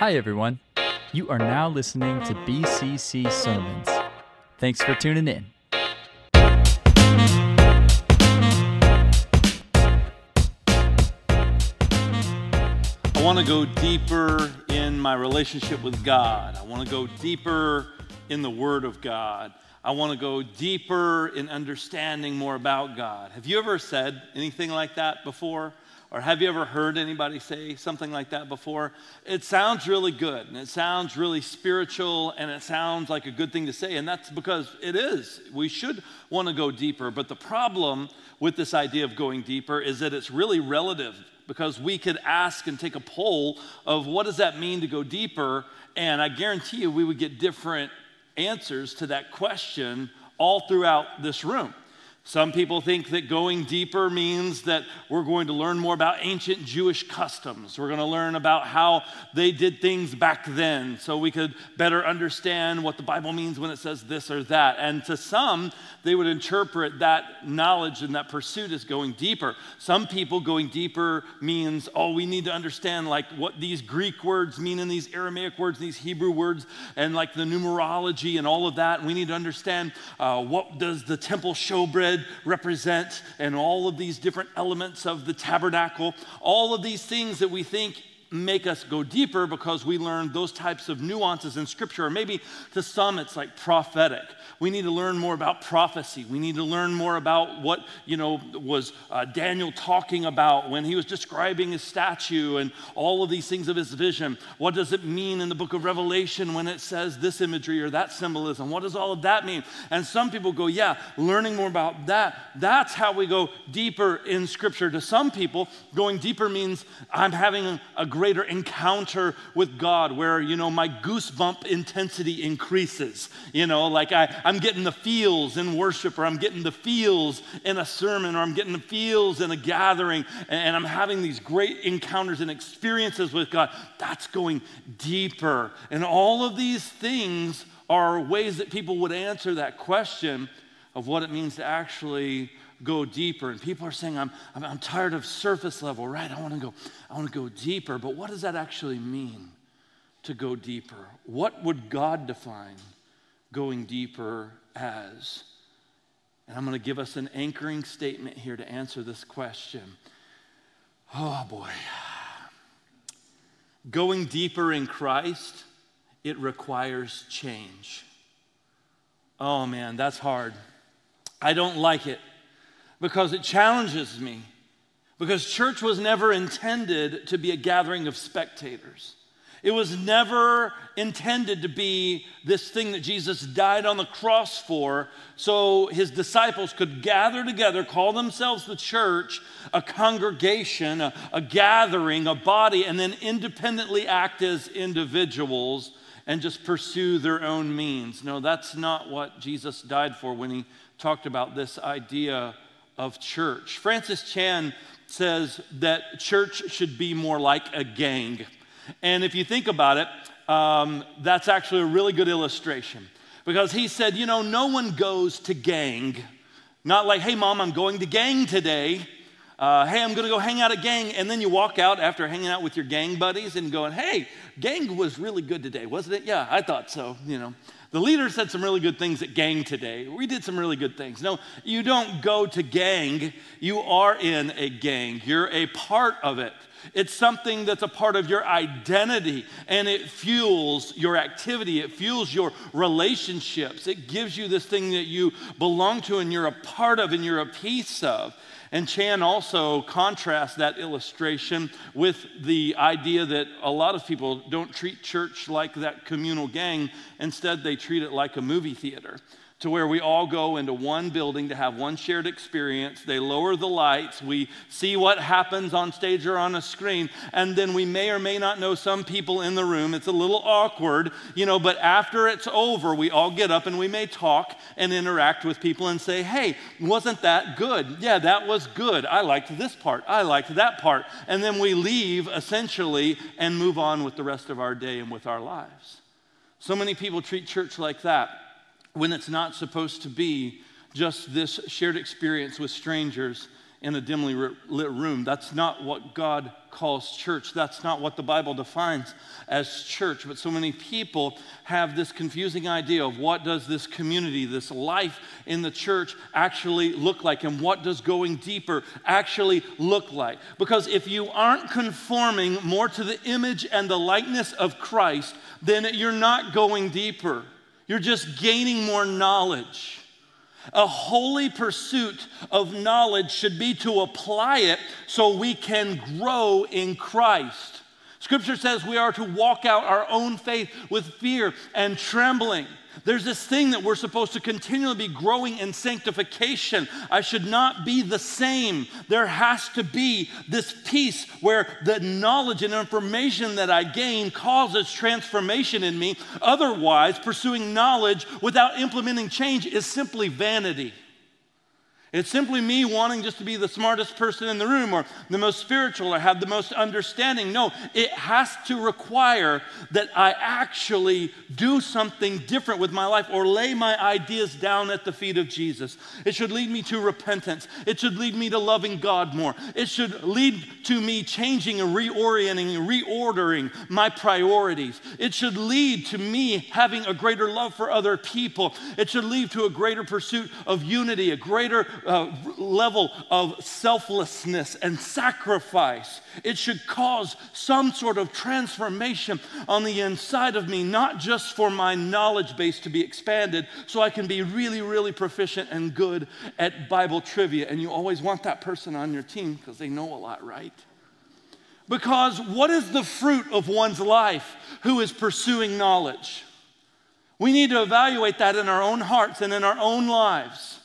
Hi, everyone. You are now listening to BCC Sermons. Thanks for tuning in. I want to go deeper in my relationship with God. I want to go deeper in the Word of God. I want to go deeper in understanding more about God. Have you ever said anything like that before? Or have you ever heard anybody say something like that before? It sounds really good, and it sounds really spiritual, and it sounds like a good thing to say, and that's because it is. We should want to go deeper, but the problem with this idea of going deeper is that it's really relative, because we could ask and take a poll of what does that mean to go deeper, and I guarantee you we would get different answers to that question all throughout this room. Some people think that going deeper means that we're going to learn more about ancient Jewish customs. We're going to learn about how they did things back then so we could better understand what the Bible means when it says this or that. And to some, they would interpret that knowledge and that pursuit as going deeper. Some people, going deeper means, we need to understand like what these Greek words mean and these Aramaic words, and these Hebrew words, and like the numerology and all of that. And we need to understand what does the temple showbread represent and all of these different elements of the tabernacle, all of these things that we think make us go deeper because we learn those types of nuances in Scripture. Or maybe to some it's like prophetic. We need to learn more about prophecy. We need to learn more about what, was Daniel talking about when he was describing his statue and all of these things of his vision. What does it mean in the book of Revelation when it says this imagery or that symbolism? What does all of that mean? And some people go, learning more about that. That's how we go deeper in Scripture. To some people, going deeper means I'm having a greater encounter with God where, my goosebump intensity increases. Like I'm getting the feels in worship, or I'm getting the feels in a sermon, or I'm getting the feels in a gathering, and I'm having these great encounters and experiences with God. That's going deeper. And all of these things are ways that people would answer that question of what it means to actually go deeper. And people are saying, I'm tired of surface level, right? I want to go deeper. But what does that actually mean to go deeper? What would God define going deeper as? And I'm going to give us an anchoring statement here to answer this question. Oh boy. Going deeper in Christ, it requires change. Oh man, that's hard. I don't like it, because it challenges me. Because church was never intended to be a gathering of spectators. It was never intended to be this thing that Jesus died on the cross for, so his disciples could gather together, call themselves the church, a congregation, a gathering, a body, and then independently act as individuals and just pursue their own means. No, that's not what Jesus died for when he talked about this idea of church. Francis Chan says that church should be more like a gang. And if you think about it, that's actually a really good illustration, because he said, no one goes to gang, not like, hey, mom, I'm going to gang today. Hey, I'm going to go hang out at gang. And then you walk out after hanging out with your gang buddies and going, hey, gang was really good today, wasn't it? Yeah, I thought so, The leader said some really good things at gang today. We did some really good things. No, you don't go to gang. You are in a gang. You're a part of it. It's something that's a part of your identity, and it fuels your activity. It fuels your relationships. It gives you this thing that you belong to and you're a part of and you're a piece of. And Chan also contrasts that illustration with the idea that a lot of people don't treat church like that communal gang. Instead, they treat it like a movie theater, to where we all go into one building to have one shared experience. They lower the lights. We see what happens on stage or on a screen, and then we may or may not know some people in the room. It's a little awkward, but after it's over, we all get up and we may talk and interact with people and say, hey, wasn't that good? Yeah, that was good. I liked this part. I liked that part. And then we leave, essentially, and move on with the rest of our day and with our lives. So many people treat church like that, when it's not supposed to be just this shared experience with strangers in a dimly lit room. That's not what God calls church. That's not what the Bible defines as church. But so many people have this confusing idea of what does this community, this life in the church actually look like, and what does going deeper actually look like? Because if you aren't conforming more to the image and the likeness of Christ, then you're not going deeper. You're just gaining more knowledge. A holy pursuit of knowledge should be to apply it so we can grow in Christ. Scripture says we are to walk out our own faith with fear and trembling. There's this thing that we're supposed to continually be growing in sanctification. I should not be the same. There has to be this piece where the knowledge and information that I gain causes transformation in me. Otherwise, pursuing knowledge without implementing change is simply vanity. It's simply me wanting just to be the smartest person in the room or the most spiritual or have the most understanding. No, it has to require that I actually do something different with my life or lay my ideas down at the feet of Jesus. It should lead me to repentance. It should lead me to loving God more. It should lead to me changing and reorienting and reordering my priorities. It should lead to me having a greater love for other people. It should lead to a greater pursuit of unity, a greater level of selflessness and sacrifice. It should cause some sort of transformation on the inside of me, not just for my knowledge base to be expanded so I can be really, really proficient and good at Bible trivia. And you always want that person on your team because they know a lot, right? Because what is the fruit of one's life who is pursuing knowledge? We need to evaluate that in our own hearts and in our own lives.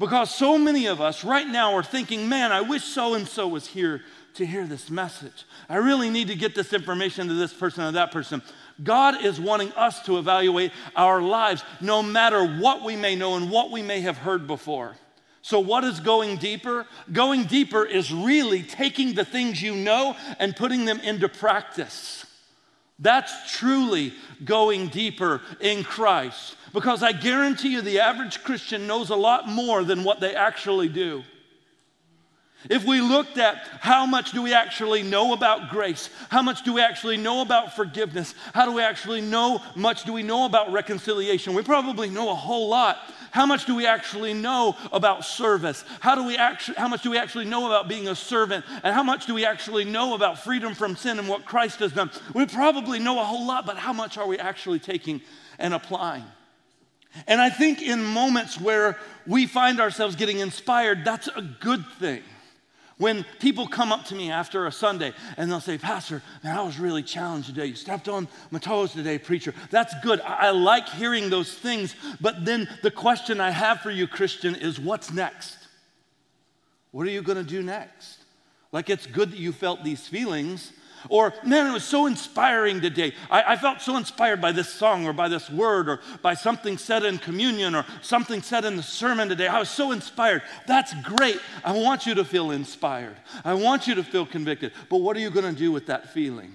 Because so many of us right now are thinking, man, I wish so-and-so was here to hear this message. I really need to get this information to this person or that person. God is wanting us to evaluate our lives no matter what we may know and what we may have heard before. So what is going deeper? Going deeper is really taking the things you know and putting them into practice. That's truly going deeper in Christ, because I guarantee you the average Christian knows a lot more than what they actually do. If we looked at how much do we actually know about grace, how much do we actually know about forgiveness, how much do we know about reconciliation, we probably know a whole lot. How much do we actually know about service? How much do we actually know about being a servant? And how much do we actually know about freedom from sin and what Christ has done? We probably know a whole lot, but how much are we actually taking and applying? And I think in moments where we find ourselves getting inspired, that's a good thing. When people come up to me after a Sunday and they'll say, Pastor, man, I was really challenged today. You stepped on my toes today, preacher. That's good. I like hearing those things. But then the question I have for you, Christian, is what's next? What are you going to do next? Like, it's good that you felt these feelings. Or, man, it was so inspiring today. I felt so inspired by this song or by this word or by something said in communion or something said in the sermon today. I was so inspired. That's great. I want you to feel inspired. I want you to feel convicted. But what are you going to do with that feeling?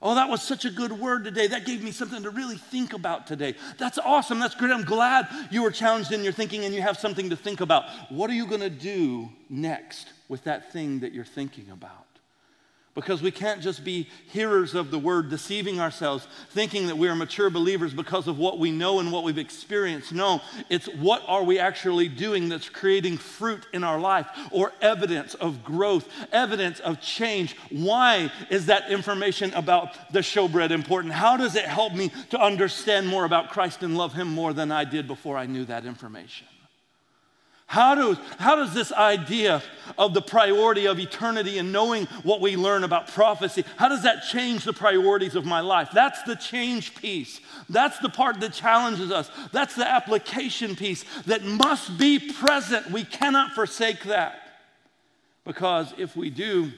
Oh, that was such a good word today. That gave me something to really think about today. That's awesome. That's great. I'm glad you were challenged in your thinking and you have something to think about. What are you going to do next with that thing that you're thinking about? Because we can't just be hearers of the word, deceiving ourselves, thinking that we are mature believers because of what we know and what we've experienced. No, it's what are we actually doing that's creating fruit in our life or evidence of growth, evidence of change. Why is that information about the showbread important? How does it help me to understand more about Christ and love him more than I did before I knew that information? How does this idea of the priority of eternity and knowing what we learn about prophecy, how does that change the priorities of my life? That's the change piece. That's the part that challenges us. That's the application piece that must be present. We cannot forsake that. Because if we do,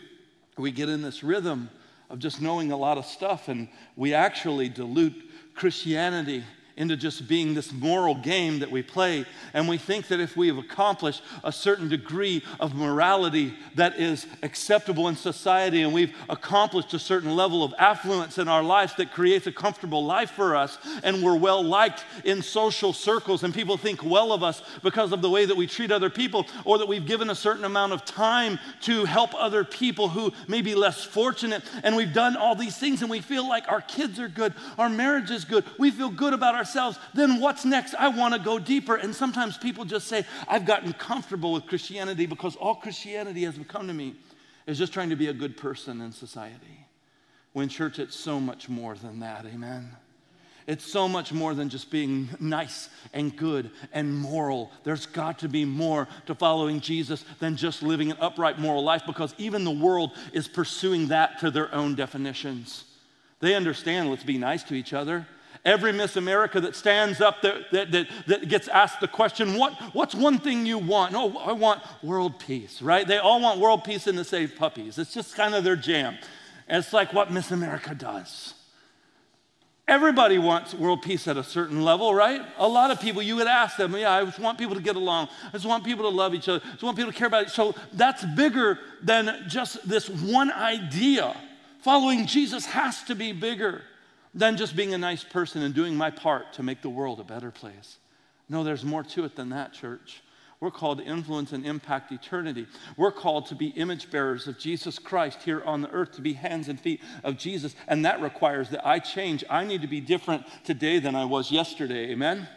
we get in this rhythm of just knowing a lot of stuff, and we actually dilute Christianity into just being this moral game that we play, and we think that if we have accomplished a certain degree of morality that is acceptable in society, and we've accomplished a certain level of affluence in our lives that creates a comfortable life for us, and we're well liked in social circles, and people think well of us because of the way that we treat other people, or that we've given a certain amount of time to help other people who may be less fortunate, and we've done all these things, and we feel like our kids are good, our marriage is good, we feel good about ourselves, then what's next? I want to go deeper. And sometimes people just say, I've gotten comfortable with Christianity because all Christianity has become to me is just trying to be a good person in society. When church, it's so much more than that, amen? It's so much more than just being nice and good and moral. There's got to be more to following Jesus than just living an upright moral life, because even the world is pursuing that to their own definitions. They understand, let's be nice to each other. Every Miss America that stands up that gets asked the question, what's one thing you want? No, I want world peace, right? They all want world peace and to save puppies. It's just kind of their jam. And it's like what Miss America does. Everybody wants world peace at a certain level, right? A lot of people, you would ask them, I just want people to get along. I just want people to love each other. I just want people to care about each other. So that's bigger than just this one idea. Following Jesus has to be bigger than just being a nice person and doing my part to make the world a better place. No, there's more to it than that, church. We're called to influence and impact eternity. We're called to be image bearers of Jesus Christ here on the earth, to be hands and feet of Jesus. And that requires that I change. I need to be different today than I was yesterday. Amen? Amen.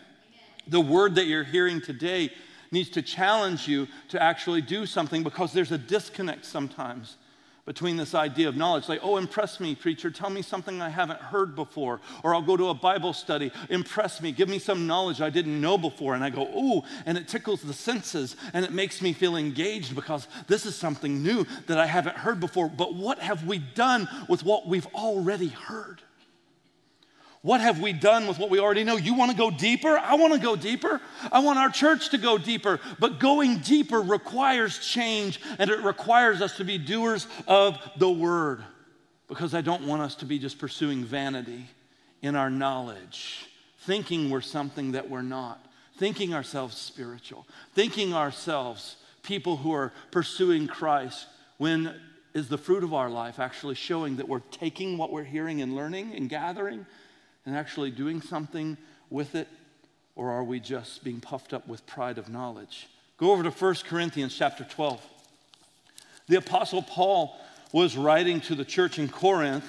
The word that you're hearing today needs to challenge you to actually do something, because there's a disconnect sometimes between this idea of knowledge, like, oh, impress me, preacher, tell me something I haven't heard before, or I'll go to a Bible study, impress me, give me some knowledge I didn't know before, and I go, ooh, and it tickles the senses, and it makes me feel engaged because this is something new that I haven't heard before. But what have we done with what we've already heard? What have we done with what we already know? You want to go deeper? I want to go deeper. I want our church to go deeper. But going deeper requires change, and it requires us to be doers of the word, because I don't want us to be just pursuing vanity in our knowledge, thinking we're something that we're not, thinking ourselves spiritual, thinking ourselves people who are pursuing Christ, when is the fruit of our life actually showing that we're taking what we're hearing and learning and gathering and actually doing something with it? Or are we just being puffed up with pride of knowledge? Go over to 1 Corinthians chapter 12. The Apostle Paul was writing to the church in Corinth,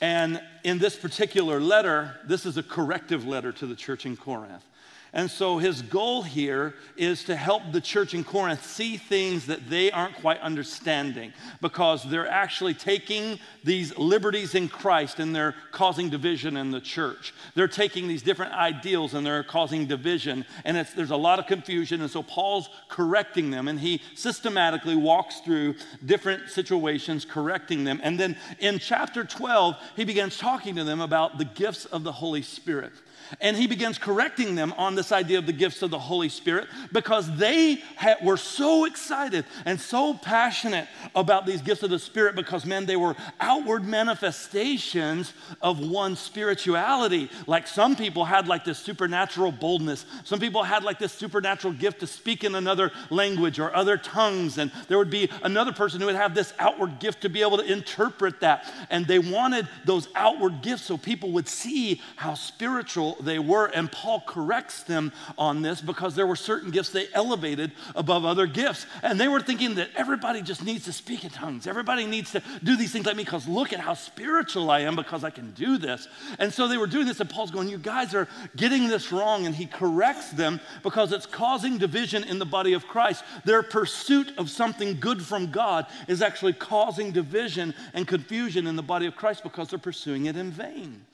and in this particular letter, this is a corrective letter to the church in Corinth. And so his goal here is to help the church in Corinth see things that they aren't quite understanding, because they're actually taking these liberties in Christ and they're causing division in the church. They're taking these different ideals and they're causing division, and there's a lot of confusion, and so Paul's correcting them, and he systematically walks through different situations correcting them. And then in chapter 12, he begins talking to them about the gifts of the Holy Spirit. And he begins correcting them on this idea of the gifts of the Holy Spirit, because they were so excited and so passionate about these gifts of the Spirit, because, man, they were outward manifestations of one spirituality. Like, some people had like this supernatural boldness. Some people had like this supernatural gift to speak in another language or other tongues. And there would be another person who would have this outward gift to be able to interpret that. And they wanted those outward gifts so people would see how spiritual they were. And Paul corrects them on this, because there were certain gifts they elevated above other gifts. And they were thinking that everybody just needs to speak in tongues. Everybody needs to do these things like me, because look at how spiritual I am, because I can do this. And so they were doing this, and Paul's going, you guys are getting this wrong. And he corrects them because it's causing division in the body of Christ. Their pursuit of something good from God is actually causing division and confusion in the body of Christ, because they're pursuing it in vain.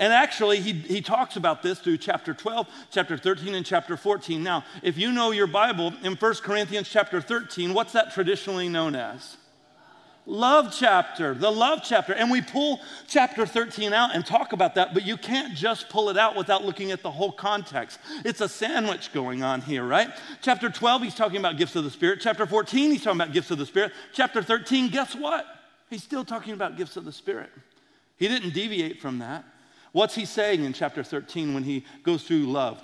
And actually, he talks about this through chapter 12, chapter 13, and chapter 14. Now, if you know your Bible, in 1 Corinthians chapter 13, what's that traditionally known as? Love chapter, the love chapter. And we pull chapter 13 out and talk about that, but you can't just pull it out without looking at the whole context. It's a sandwich going on here, right? Chapter 12, he's talking about gifts of the Spirit. Chapter 14, he's talking about gifts of the Spirit. Chapter 13, guess what? He's still talking about gifts of the Spirit. He didn't deviate from that. What's he saying in chapter 13 when he goes through love?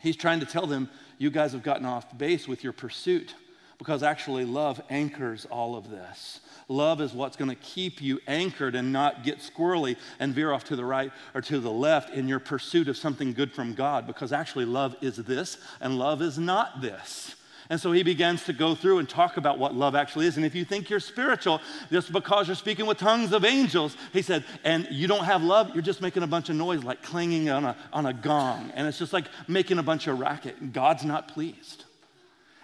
He's trying to tell them, you guys have gotten off base with your pursuit, because actually love anchors all of this. Love is what's going to keep you anchored and not get squirrely and veer off to the right or to the left in your pursuit of something good from God, because actually love is this and love is not this. And so he begins to go through and talk about what love actually is. And if you think you're spiritual just because you're speaking with tongues of angels, he said, and you don't have love, you're just making a bunch of noise like clanging on a gong. And it's just like making a bunch of racket. God's not pleased.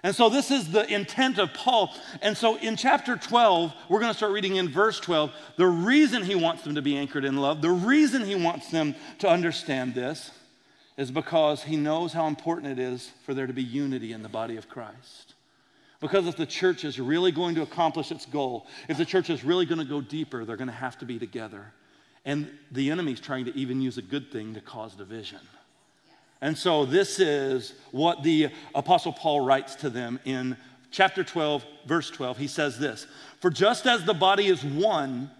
And so this is the intent of Paul. And so in chapter 12, we're going to start reading in verse 12, the reason he wants them to be anchored in love, the reason he wants them to understand this, is because he knows how important it is for there to be unity in the body of Christ. Because if the church is really going to accomplish its goal, if the church is really going to go deeper, they're going to have to be together. And the enemy's trying to even use a good thing to cause division. And so this is what the Apostle Paul writes to them in chapter 12, verse 12. He says this, "For just as the body is one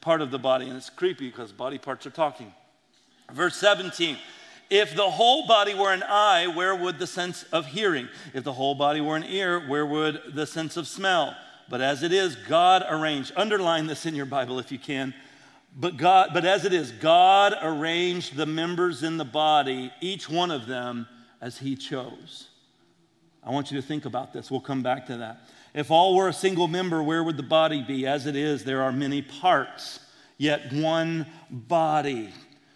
part of the body." And it's creepy because body parts are talking. Verse 17, "If the whole body were an eye, where would the sense of hearing? If the whole body were an ear, where would the sense of smell? But as it is, God arranged." Underline this in your Bible if you can. But as it is, God arranged the members in the body, each one of them as he chose. I want you to think about this. We'll come back to that. If all were a single member, where would the body be? As it is, there are many parts, yet one body.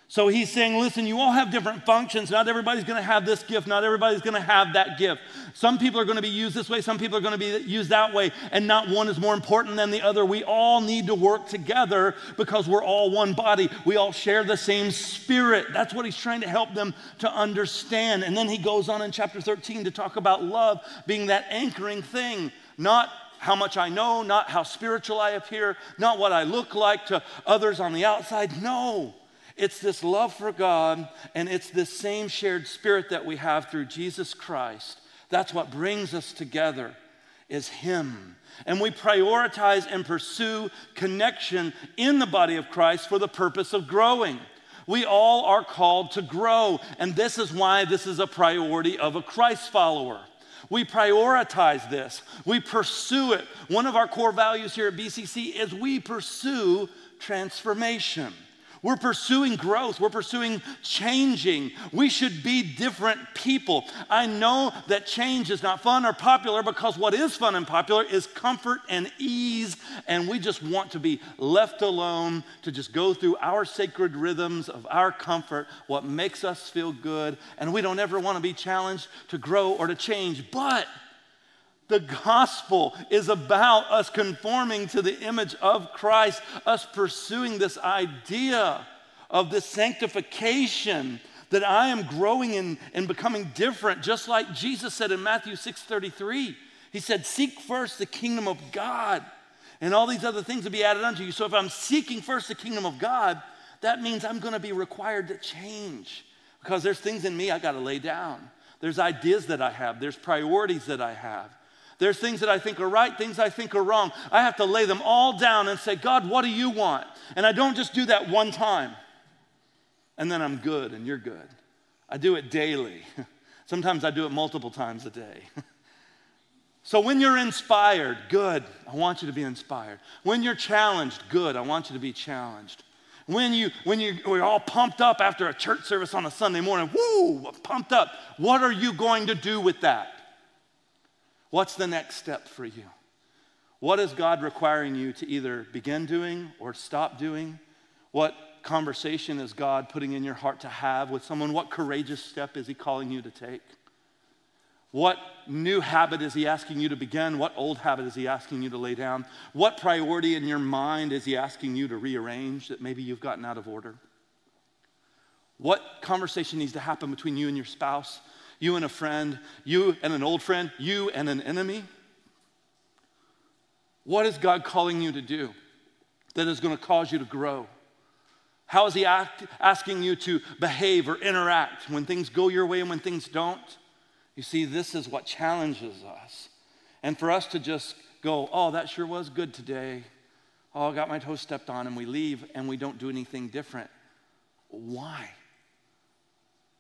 So he's saying, listen, you all have different functions. Not everybody's going to have this gift. Not everybody's going to have that gift. Some people are going to be used this way. Some people are going to be used that way. And not one is more important than the other. We all need to work together because we're all one body. We all share the same Spirit. That's what he's trying to help them to understand. And then he goes on in chapter 13 to talk about love being that anchoring thing. Not how much I know, not how spiritual I appear, not what I look like to others on the outside. No. It's this love for God, and it's this same shared Spirit that we have through Jesus Christ. That's what brings us together, is Him. And we prioritize and pursue connection in the body of Christ for the purpose of growing. We all are called to grow, and this is why this is a priority of a Christ follower. We prioritize this. We pursue it. One of our core values here at BCC is we pursue transformation. We're pursuing growth. We're pursuing changing. We should be different people. I know that change is not fun or popular because what is fun and popular is comfort and ease, and we just want to be left alone to just go through our sacred rhythms of our comfort, what makes us feel good, and we don't ever want to be challenged to grow or to change. But the gospel is about us conforming to the image of Christ, us pursuing this idea of this sanctification, that I am growing and becoming different, just like Jesus said in Matthew 6:33. He said, "Seek first the kingdom of God, and all these other things will be added unto you." So if I'm seeking first the kingdom of God, that means I'm going to be required to change, because there's things in me I got to lay down. There's ideas that I have. There's priorities that I have. There's things that I think are right, things I think are wrong. I have to lay them all down and say, God, what do you want? And I don't just do that one time, and then I'm good and you're good. I do it daily. Sometimes I do it multiple times a day. So when you're inspired, good, I want you to be inspired. When you're challenged, good, I want you to be challenged. When you're all pumped up after a church service on a Sunday morning, woo, pumped up, what are you going to do with that? What's the next step for you? What is God requiring you to either begin doing or stop doing? What conversation is God putting in your heart to have with someone? What courageous step is He calling you to take? What new habit is He asking you to begin? What old habit is He asking you to lay down? What priority in your mind is He asking you to rearrange that maybe you've gotten out of order? What conversation needs to happen between you and your spouse, you and a friend, you and an old friend, you and an enemy? What is God calling you to do that is going to cause you to grow? How is he asking you to behave or interact when things go your way and when things don't? You see, this is what challenges us. And for us to just go, oh, that sure was good today. Oh, I got my toe stepped on, and we leave and we don't do anything different. Why?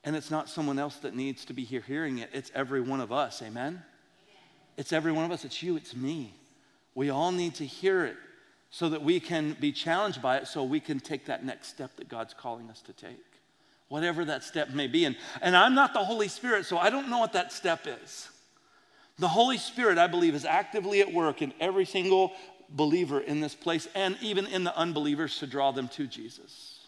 And it's not someone else that needs to be here hearing it. It's every one of us, amen? It's every one of us. It's you, it's me. We all need to hear it so that we can be challenged by it, so we can take that next step that God's calling us to take, whatever that step may be. And I'm not the Holy Spirit, so I don't know what that step is. The Holy Spirit, I believe, is actively at work in every single believer in this place and even in the unbelievers to draw them to Jesus.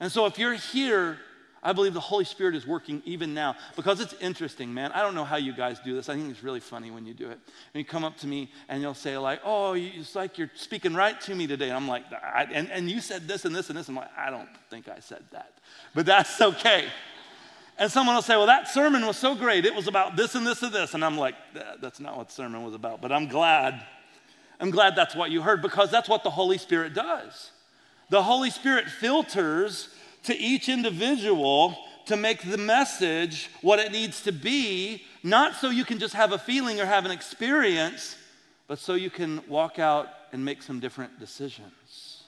And so if you're here, I believe the Holy Spirit is working even now, because it's interesting, man. I don't know how you guys do this. I think it's really funny when you do it. And you come up to me and you'll say like, oh, it's like you're speaking right to me today. And I'm like, and you said this and this and this. I'm like, I don't think I said that, but that's okay. And someone will say, well, that sermon was so great. It was about this and this and this. And I'm like, that's not what the sermon was about, but I'm glad that's what you heard, because that's what the Holy Spirit does. The Holy Spirit filters to each individual to make the message what it needs to be, not so you can just have a feeling or have an experience, but so you can walk out and make some different decisions.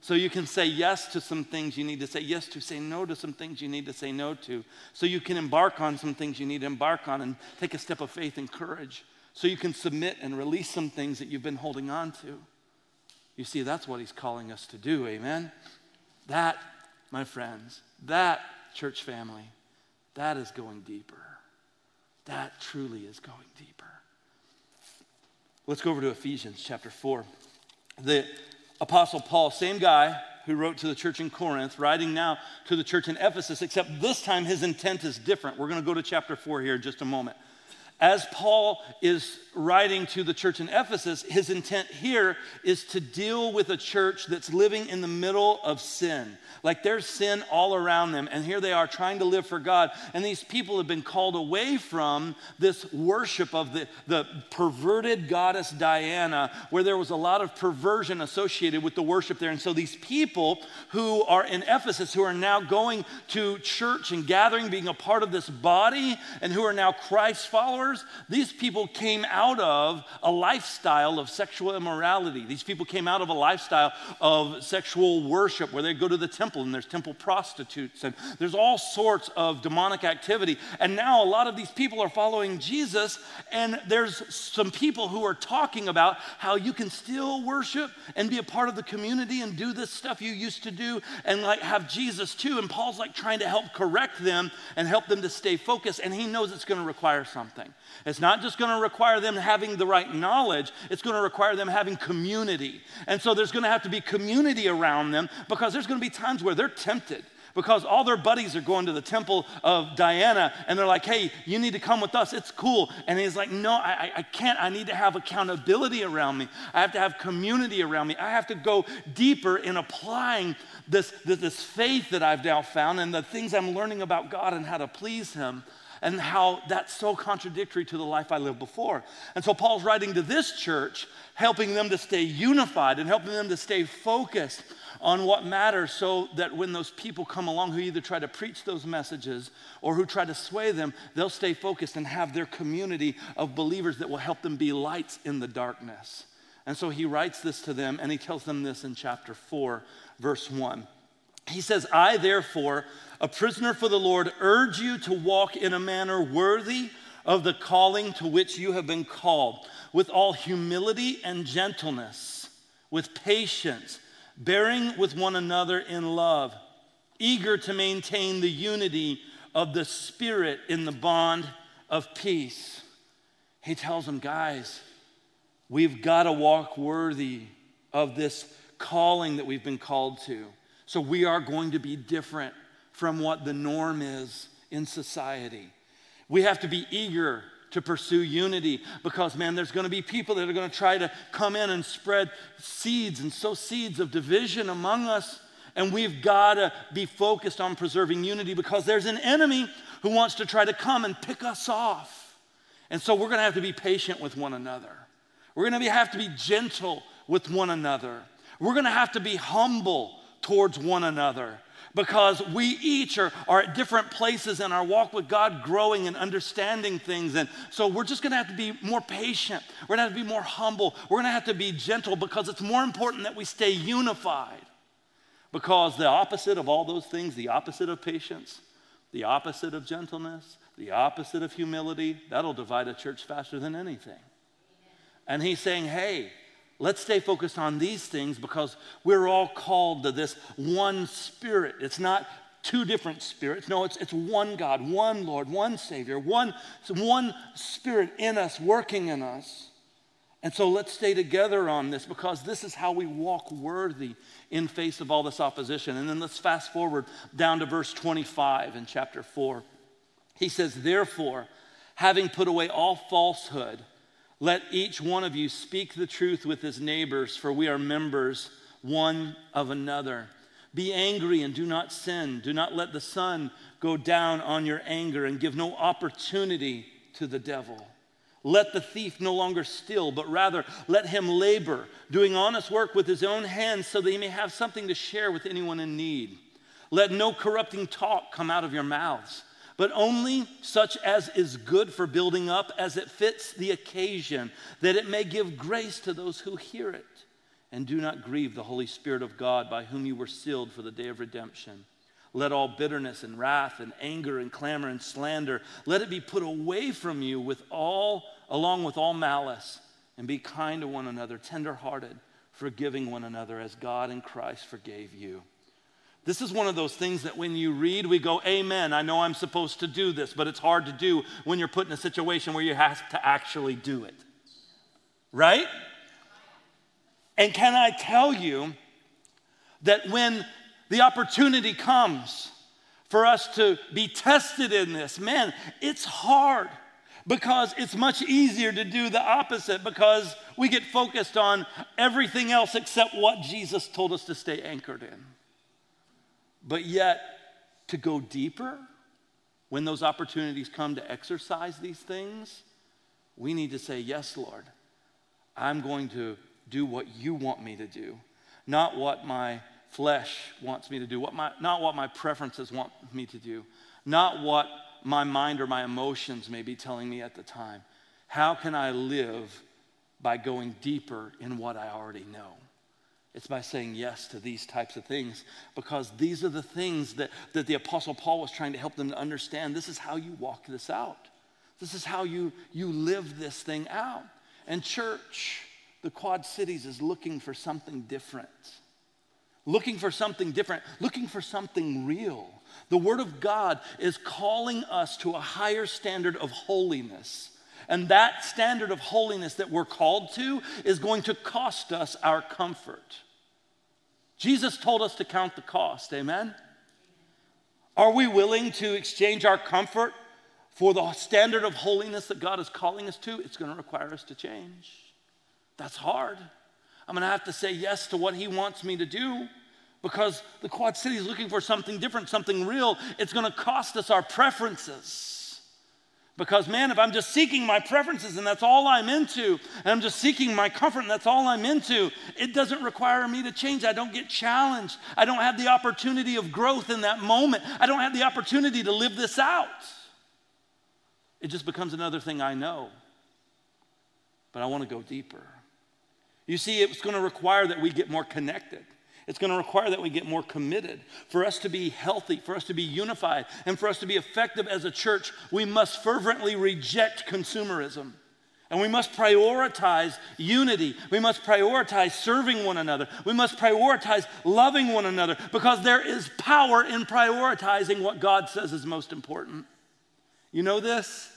So you can say yes to some things you need to say yes to, say no to some things you need to say no to, so you can embark on some things you need to embark on and take a step of faith and courage, so you can submit and release some things that you've been holding on to. You see, that's what he's calling us to do, amen? That, my friends, that church family, that is going deeper. That truly is going deeper. Let's go over to Ephesians chapter 4. The Apostle Paul, same guy who wrote to the church in Corinth, writing now to the church in Ephesus, except this time his intent is different. We're going to go to chapter 4 here in just a moment. As Paul is writing to the church in Ephesus, his intent here is to deal with a church that's living in the middle of sin. Like, there's sin all around them, and here they are trying to live for God. And these people have been called away from this worship of the perverted goddess Diana, where there was a lot of perversion associated with the worship there. And so these people who are in Ephesus, who are now going to church and gathering, being a part of this body, and who are now Christ followers, these people came out of a lifestyle of sexual immorality. These people came out of a lifestyle of sexual worship, where they go to the temple and there's temple prostitutes and there's all sorts of demonic activity. And now a lot of these people are following Jesus, and there's some people who are talking about how you can still worship and be a part of the community and do this stuff you used to do and like have Jesus too. And Paul's like trying to help correct them and help them to stay focused, and he knows it's going to require something. It's not just going to require them having the right knowledge. It's going to require them having community. And so there's going to have to be community around them, because there's going to be times where they're tempted, because all their buddies are going to the temple of Diana, and they're like, hey, you need to come with us. It's cool. And he's like, no, I can't. I need to have accountability around me. I have to have community around me. I have to go deeper in applying this faith that I've now found and the things I'm learning about God and how to please him, and how that's so contradictory to the life I lived before. And so Paul's writing to this church, helping them to stay unified and helping them to stay focused on what matters, so that when those people come along who either try to preach those messages or who try to sway them, they'll stay focused and have their community of believers that will help them be lights in the darkness. And so he writes this to them, and he tells them this in chapter 4, verse 1. He says, I, therefore, a prisoner for the Lord, urge you to walk in a manner worthy of the calling to which you have been called, with all humility and gentleness, with patience, bearing with one another in love, eager to maintain the unity of the Spirit in the bond of peace. He tells them, guys, we've got to walk worthy of this calling that we've been called to. So we are going to be different from what the norm is in society. We have to be eager to pursue unity, because, man, there's going to be people that are going to try to come in and spread seeds and sow seeds of division among us. and we've got to be focused on preserving unity because there's an enemy who wants to try to come and pick us off. And so we're going to have to be patient with one another. We're going to have to be gentle with one another. We're going to have to be humble towards one another because we each are at different places in our walk with God, growing and understanding things. And so we're just going to have to be more patient. We're going to have to be more humble. We're going to have to be gentle because it's more important that we stay unified because the opposite of all those things, the opposite of patience, the opposite of gentleness, the opposite of humility, that'll divide a church faster than anything. And he's saying, hey, let's stay focused on these things because we're all called to this one Spirit. It's not two different spirits. No, it's one God, one Lord, one Savior, one Spirit in us, working in us. And so let's stay together on this because this is how we walk worthy in face of all this opposition. And then let's fast forward down to verse 25 in chapter 4. He says, therefore, having put away all falsehood, let each one of you speak the truth with his neighbors, for we are members one of another. Be angry and do not sin. Do not let the sun go down on your anger and give no opportunity to the devil. Let the thief no longer steal, but rather let him labor, doing honest work with his own hands so that he may have something to share with anyone in need. Let no corrupting talk come out of your mouths, but only such as is good for building up as it fits the occasion, that it may give grace to those who hear it. And do not grieve the Holy Spirit of God, by whom you were sealed for the day of redemption. Let all bitterness and wrath and anger and clamor and slander, let it be put away from you along with all malice, and be kind to one another, tenderhearted, forgiving one another as God in Christ forgave you. This is one of those things that when you read, we go, amen, I know I'm supposed to do this, but it's hard to do when you're put in a situation where you have to actually do it, right? And can I tell you that when the opportunity comes for us to be tested in this, man, it's hard because it's much easier to do the opposite because we get focused on everything else except what Jesus told us to stay anchored in. But yet, to go deeper, when those opportunities come to exercise these things, we need to say, yes, Lord, I'm going to do what you want me to do, not what my flesh wants me to do, not what my preferences want me to do, not what my mind or my emotions may be telling me at the time. How can I live by going deeper in what I already know? It's by saying yes to these types of things because these are the things that the Apostle Paul was trying to help them to understand. This is how you walk this out. This is how you live this thing out. And church, the Quad Cities is looking for something different. Looking for something different. Looking for something real. The Word of God is calling us to a higher standard of holiness. And that standard of holiness that we're called to is going to cost us our comfort. Jesus told us to count the cost, amen? Are we willing to exchange our comfort for the standard of holiness that God is calling us to? It's going to require us to change. That's hard. I'm going to have to say yes to what He wants me to do because the Quad City is looking for something different, something real. It's going to cost us our preferences. Because, man, if I'm just seeking my preferences and that's all I'm into, and I'm just seeking my comfort and that's all I'm into, it doesn't require me to change. I don't get challenged. I don't have the opportunity of growth in that moment. I don't have the opportunity to live this out. It just becomes another thing I know. But I want to go deeper. You see, it's going to require that we get more connected. It's going to require that we get more committed. For us to be healthy, for us to be unified, and for us to be effective as a church, we must fervently reject consumerism. And we must prioritize unity. We must prioritize serving one another. We must prioritize loving one another because there is power in prioritizing what God says is most important. You know this?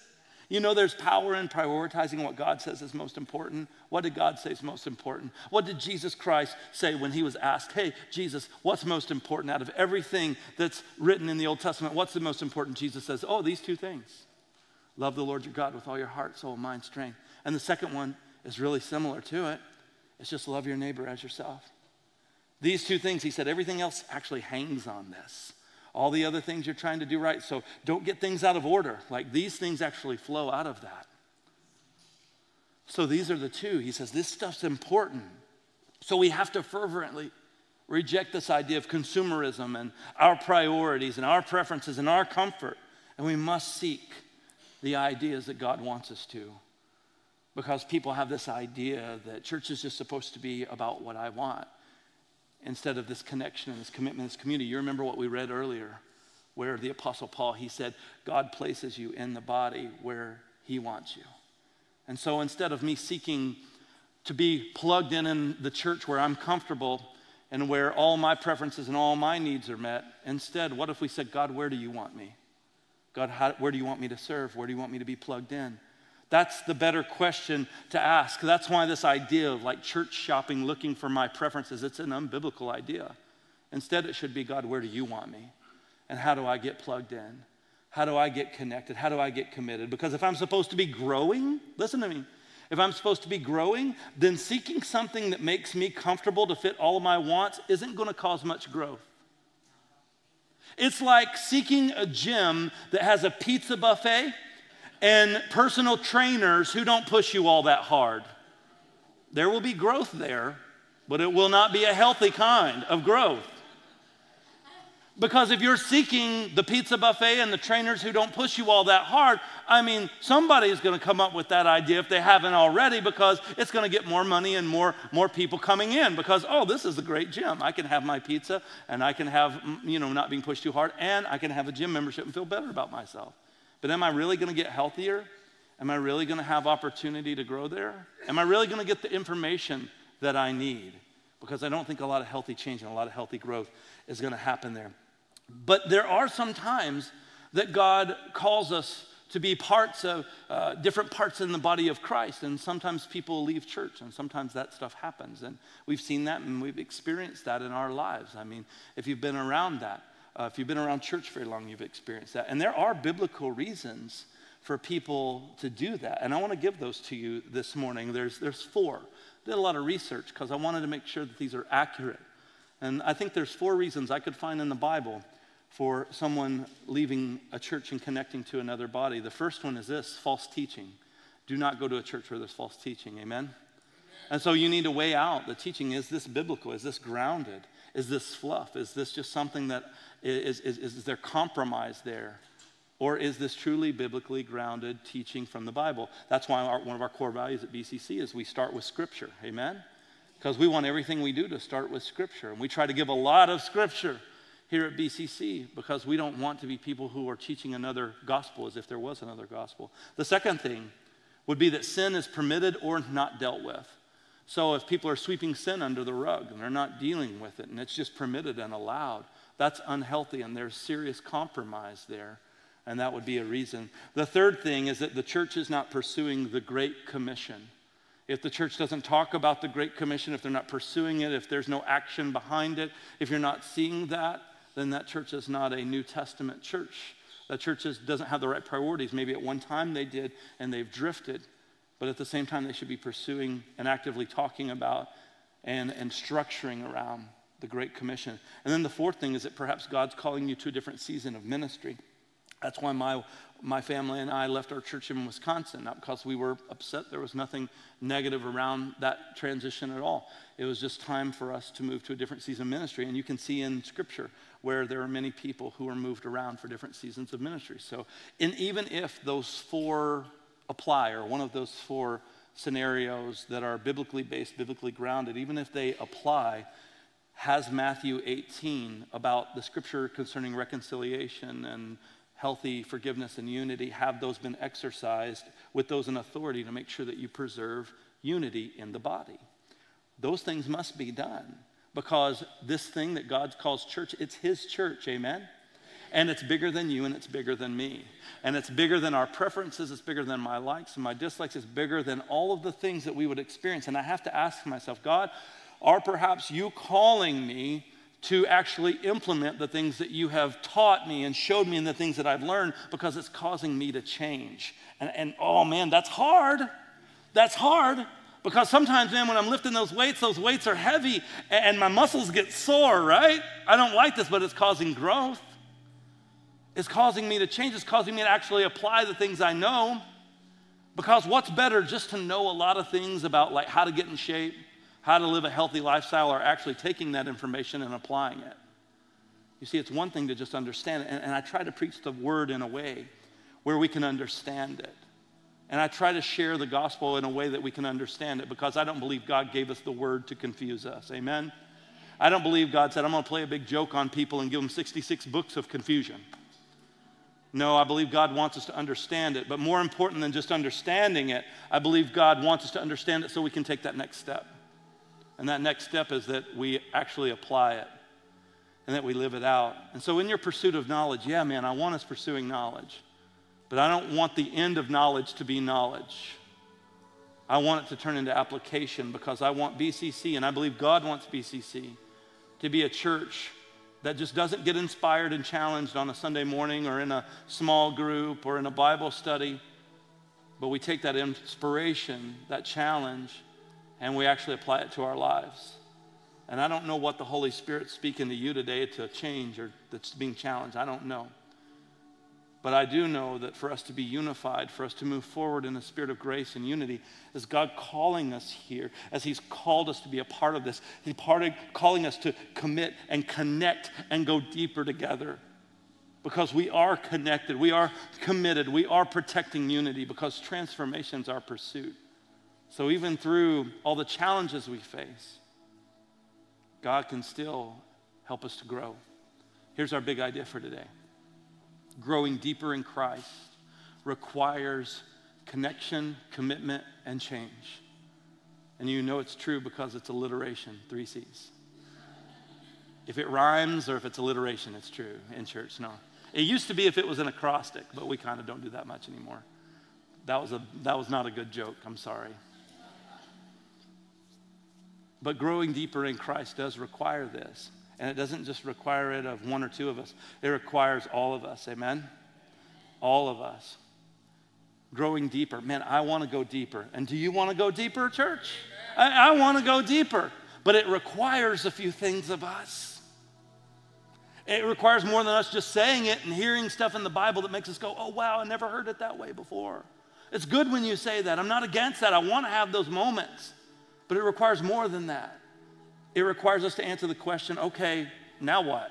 You know there's power in prioritizing what God says is most important. What did God say is most important? What did Jesus Christ say when he was asked, hey, Jesus, what's most important out of everything that's written in the Old Testament? What's the most important? Jesus says, oh, these two things. Love the Lord your God with all your heart, soul, mind, strength. And the second one is really similar to it. It's just love your neighbor as yourself. These two things, he said, everything else actually hangs on this. All the other things you're trying to do right. So don't get things out of order. Like these things actually flow out of that. So these are the two. He says, this stuff's important. So we have to fervently reject this idea of consumerism and our priorities and our preferences and our comfort. And we must seek the ideas that God wants us to. Because people have this idea that church is just supposed to be about what I want, instead of this connection and this commitment, this community. You remember what we read earlier, where the Apostle Paul, he said, God places you in the body where he wants you. And so instead of me seeking to be plugged in the church where I'm comfortable and where all my preferences and all my needs are met, instead, what if we said, God, where do you want me? God, where do you want me to serve? Where do you want me to be plugged in? That's the better question to ask. That's why this idea of like church shopping, looking for my preferences, it's an unbiblical idea. Instead, it should be, God, where do you want me? And how do I get plugged in? How do I get connected? How do I get committed? Because if I'm supposed to be growing, listen to me, if I'm supposed to be growing, then seeking something that makes me comfortable to fit all of my wants isn't going to cause much growth. It's like seeking a gym that has a pizza buffet and personal trainers who don't push you all that hard. There will be growth there, but it will not be a healthy kind of growth. Because if you're seeking the pizza buffet and the trainers who don't push you all that hard, I mean, somebody's going to come up with that idea if they haven't already, because it's going to get more money and more people coming in because, oh, this is a great gym. I can have my pizza and I can have, not being pushed too hard, and I can have a gym membership and feel better about myself. But am I really going to get healthier? Am I really going to have opportunity to grow there? Am I really going to get the information that I need? Because I don't think a lot of healthy change and a lot of healthy growth is going to happen there. But there are some times that God calls us to be parts of different parts in the body of Christ. And sometimes people leave church, and sometimes that stuff happens. And we've seen that, and we've experienced that in our lives. I mean, if you've been around that, if you've been around church very long, you've experienced that. And there are biblical reasons for people to do that. And I want to give those to you this morning. There's four. I did a lot of research because I wanted to make sure that these are accurate. And I think there's four reasons I could find in the Bible for someone leaving a church and connecting to another body. The first one is this: false teaching. Do not go to a church where there's false teaching. Amen? And so you need to weigh out the teaching. Is this biblical? Is this grounded? Is this fluff? Is this just something that is there compromise there? Or is this truly biblically grounded teaching from the Bible? That's why one of our core values at BCC is we start with Scripture. Amen? Because we want everything we do to start with Scripture. And we try to give a lot of Scripture here at BCC because we don't want to be people who are teaching another gospel as if there was another gospel. The second thing would be that sin is permitted or not dealt with. So if people are sweeping sin under the rug and they're not dealing with it and it's just permitted and allowed, that's unhealthy and there's serious compromise there, and that would be a reason. The third thing is that the church is not pursuing the Great Commission. If the church doesn't talk about the Great Commission, if they're not pursuing it, if there's no action behind it, if you're not seeing that, then that church is not a New Testament church. That church doesn't have the right priorities. Maybe at one time they did and they've drifted. But at the same time, they should be pursuing and actively talking about and structuring around the Great Commission. And then the fourth thing is that perhaps God's calling you to a different season of ministry. That's why my family and I left our church in Wisconsin, not because we were upset. There was nothing negative around that transition at all. It was just time for us to move to a different season of ministry. And you can see in Scripture where there are many people who are moved around for different seasons of ministry. So, and even if those four apply, or one of those four scenarios that are biblically based, biblically grounded, even if they apply, has Matthew 18 about the Scripture concerning reconciliation and healthy forgiveness and unity, have those been exercised with those in authority to make sure that you preserve unity in the body? Those things must be done because this thing that God calls church, it's his church, amen? And it's bigger than you, and it's bigger than me. And it's bigger than our preferences, it's bigger than my likes and my dislikes, it's bigger than all of the things that we would experience. And I have to ask myself, God, are perhaps you calling me to actually implement the things that you have taught me and showed me and the things that I've learned because it's causing me to change? And oh man, that's hard. Because sometimes, man, when I'm lifting those weights are heavy and my muscles get sore, right? I don't like this, but it's causing growth. It's causing me to change. It's causing me to actually apply the things I know. Because what's better just to know a lot of things about like how to get in shape, how to live a healthy lifestyle, or actually taking that information and applying it. You see, it's one thing to just understand it. And I try to preach the word in a way where we can understand it. And I try to share the gospel in a way that we can understand it, because I don't believe God gave us the word to confuse us. Amen? I don't believe God said, I'm going to play a big joke on people and give them 66 books of confusion. No, I believe God wants us to understand it. But more important than just understanding it, I believe God wants us to understand it so we can take that next step. And that next step is that we actually apply it and that we live it out. And so in your pursuit of knowledge, yeah, man, I want us pursuing knowledge. But I don't want the end of knowledge to be knowledge. I want it to turn into application, because I want BCC, and I believe God wants BCC, to be a church that just doesn't get inspired and challenged on a Sunday morning or in a small group or in a Bible study, but we take that inspiration, that challenge, and we actually apply it to our lives. And I don't know what the Holy Spirit's speaking to you today to change or that's being challenged. I don't know. But I do know that for us to be unified, for us to move forward in a spirit of grace and unity, is God calling us here, as he's called us to be a part of this. He's calling us to commit and connect and go deeper together, because we are connected, we are committed, we are protecting unity, because transformation is our pursuit. So even through all the challenges we face, God can still help us to grow. Here's our big idea for today. Growing deeper in Christ requires connection, commitment, and change. And you know it's true because it's alliteration, 3 C's. If it rhymes or if it's alliteration, it's true in church, no. It used to be if it was an acrostic, but we kind of don't do that much anymore. That was not a good joke, I'm sorry. But growing deeper in Christ does require this. And it doesn't just require it of one or two of us. It requires all of us, amen? All of us. Growing deeper. Man, I want to go deeper. And do you want to go deeper, church? I want to go deeper. But it requires a few things of us. It requires more than us just saying it and hearing stuff in the Bible that makes us go, oh, wow, I never heard it that way before. It's good when you say that. I'm not against that. I want to have those moments. But it requires more than that. It requires us to answer the question, okay, now what?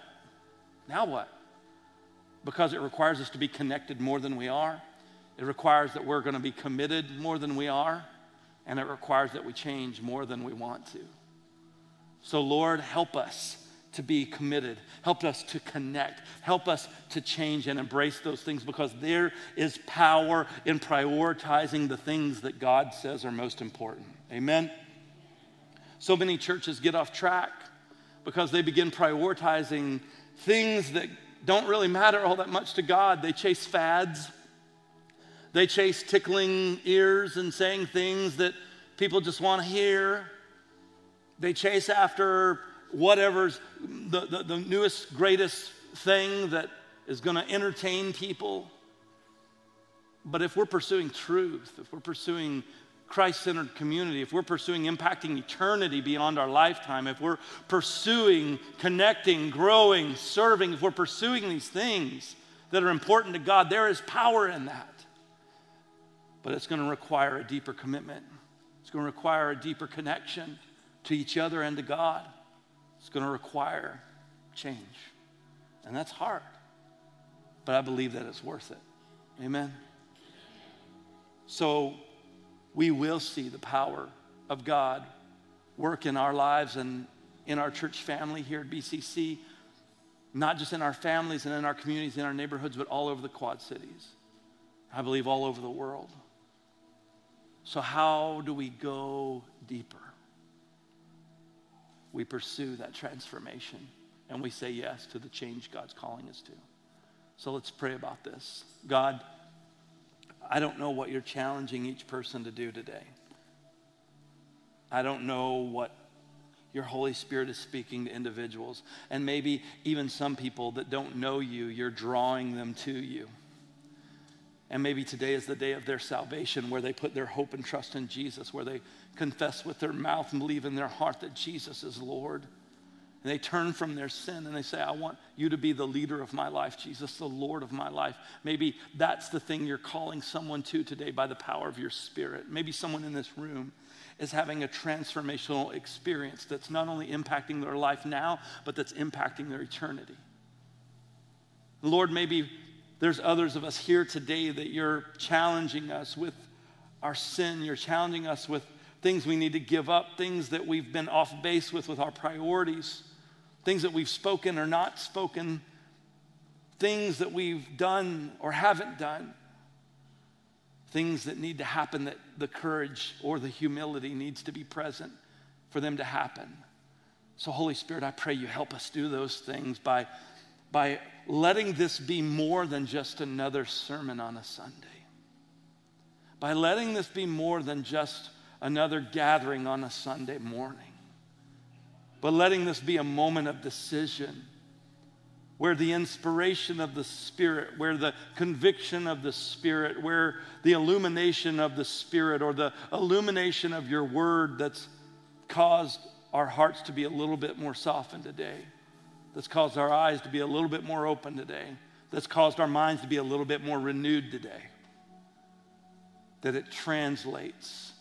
Now what? Because it requires us to be connected more than we are. It requires that we're going to be committed more than we are. And it requires that we change more than we want to. So Lord, help us to be committed. Help us to connect. Help us to change and embrace those things, because there is power in prioritizing the things that God says are most important. Amen? So many churches get off track because they begin prioritizing things that don't really matter all that much to God. They chase fads. They chase tickling ears and saying things that people just want to hear. They chase after whatever's the newest, greatest thing that is going to entertain people. But if we're pursuing truth, if we're pursuing Christ-centered community, if we're pursuing impacting eternity beyond our lifetime, if we're pursuing connecting, growing, serving, if we're pursuing these things that are important to God, there is power in that. But it's going to require a deeper commitment. It's going to require a deeper connection to each other and to God. It's going to require change. And that's hard. But I believe that it's worth it. Amen? So we will see the power of God work in our lives and in our church family here at BCC, not just in our families and in our communities, in our neighborhoods, but all over the Quad Cities. I believe all over the world. So how do we go deeper? We pursue that transformation and we say yes to the change God's calling us to. So let's pray about this. God, I don't know what you're challenging each person to do today. I don't know what your Holy Spirit is speaking to individuals. And maybe even some people that don't know you, you're drawing them to you. And maybe today is the day of their salvation, where they put their hope and trust in Jesus, where they confess with their mouth and believe in their heart that Jesus is Lord. And they turn from their sin and they say, I want you to be the leader of my life, Jesus, the Lord of my life. Maybe that's the thing you're calling someone to today by the power of your Spirit. Maybe someone in this room is having a transformational experience that's not only impacting their life now, but that's impacting their eternity. Lord, maybe there's others of us here today that you're challenging us with our sin. You're challenging us with things we need to give up, things that we've been off base with our priorities, things that we've spoken or not spoken, things that we've done or haven't done, things that need to happen, that the courage or the humility needs to be present for them to happen. So Holy Spirit, I pray you help us do those things by letting this be more than just another sermon on a Sunday, by letting this be more than just another gathering on a Sunday morning, but letting this be a moment of decision where the inspiration of the Spirit, where the conviction of the Spirit, where the illumination of the Spirit or the illumination of your word that's caused our hearts to be a little bit more softened today, that's caused our eyes to be a little bit more open today, that's caused our minds to be a little bit more renewed today, that it translates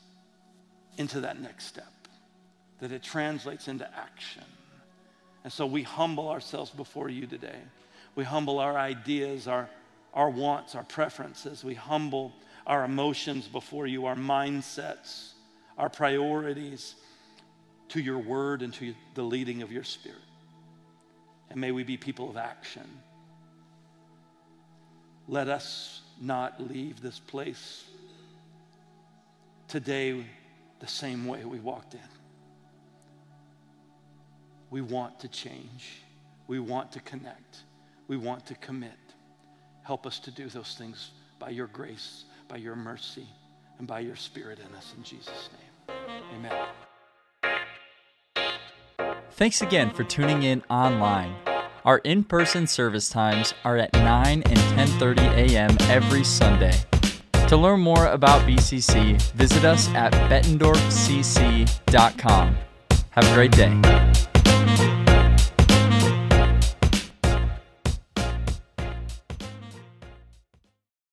into that next step, that it translates into action. And so we humble ourselves before you today. We humble our ideas, our wants, our preferences. We humble our emotions before you, our mindsets, our priorities to your word and to the leading of your Spirit. And may we be people of action. Let us not leave this place today the same way we walked in. We want to change. We want to connect. We want to commit. Help us to do those things by your grace, by your mercy, and by your Spirit in us. In Jesus' name, amen. Thanks again for tuning in online. Our in-person service times are at 9 and 10:30 a.m. every Sunday. To learn more about BCC, visit us at bettendorfcc.com. Have a great day.